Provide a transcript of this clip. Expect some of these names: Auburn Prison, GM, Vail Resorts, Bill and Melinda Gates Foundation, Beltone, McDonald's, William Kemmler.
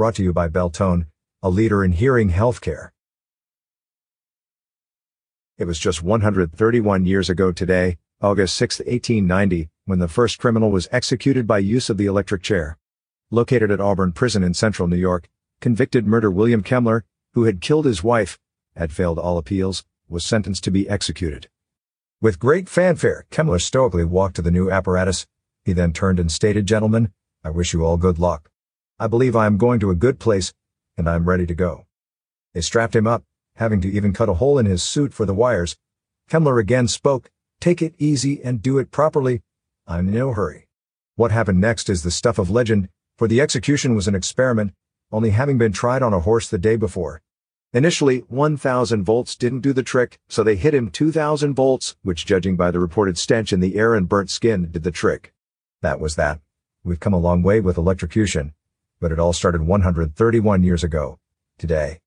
brought to you by Beltone, a leader in hearing healthcare. It was just 131 years ago today, August 6, 1890, when the first criminal was executed by use of the electric chair. Located at Auburn Prison in central New York, convicted murderer William Kemmler, who had killed his wife, had failed all appeals, was sentenced to be executed. With great fanfare, Kemmler stoically walked to the new apparatus. He then turned and stated, "Gentlemen, I wish you all good luck. I believe I am going to a good place, and I am ready to go." They strapped him up, having to even cut a hole in his suit for the wires. Kemmler again spoke, "Take it easy and do it properly. I'm in no hurry." What happened next is the stuff of legend, for the execution was an experiment, only having been tried on a horse the day before. Initially, 1,000 volts didn't do the trick, so they hit him 2,000 volts, which, judging by the reported stench in the air and burnt skin, did the trick. That was that. We've come a long way with electrocution, but it all started 131 years ago today.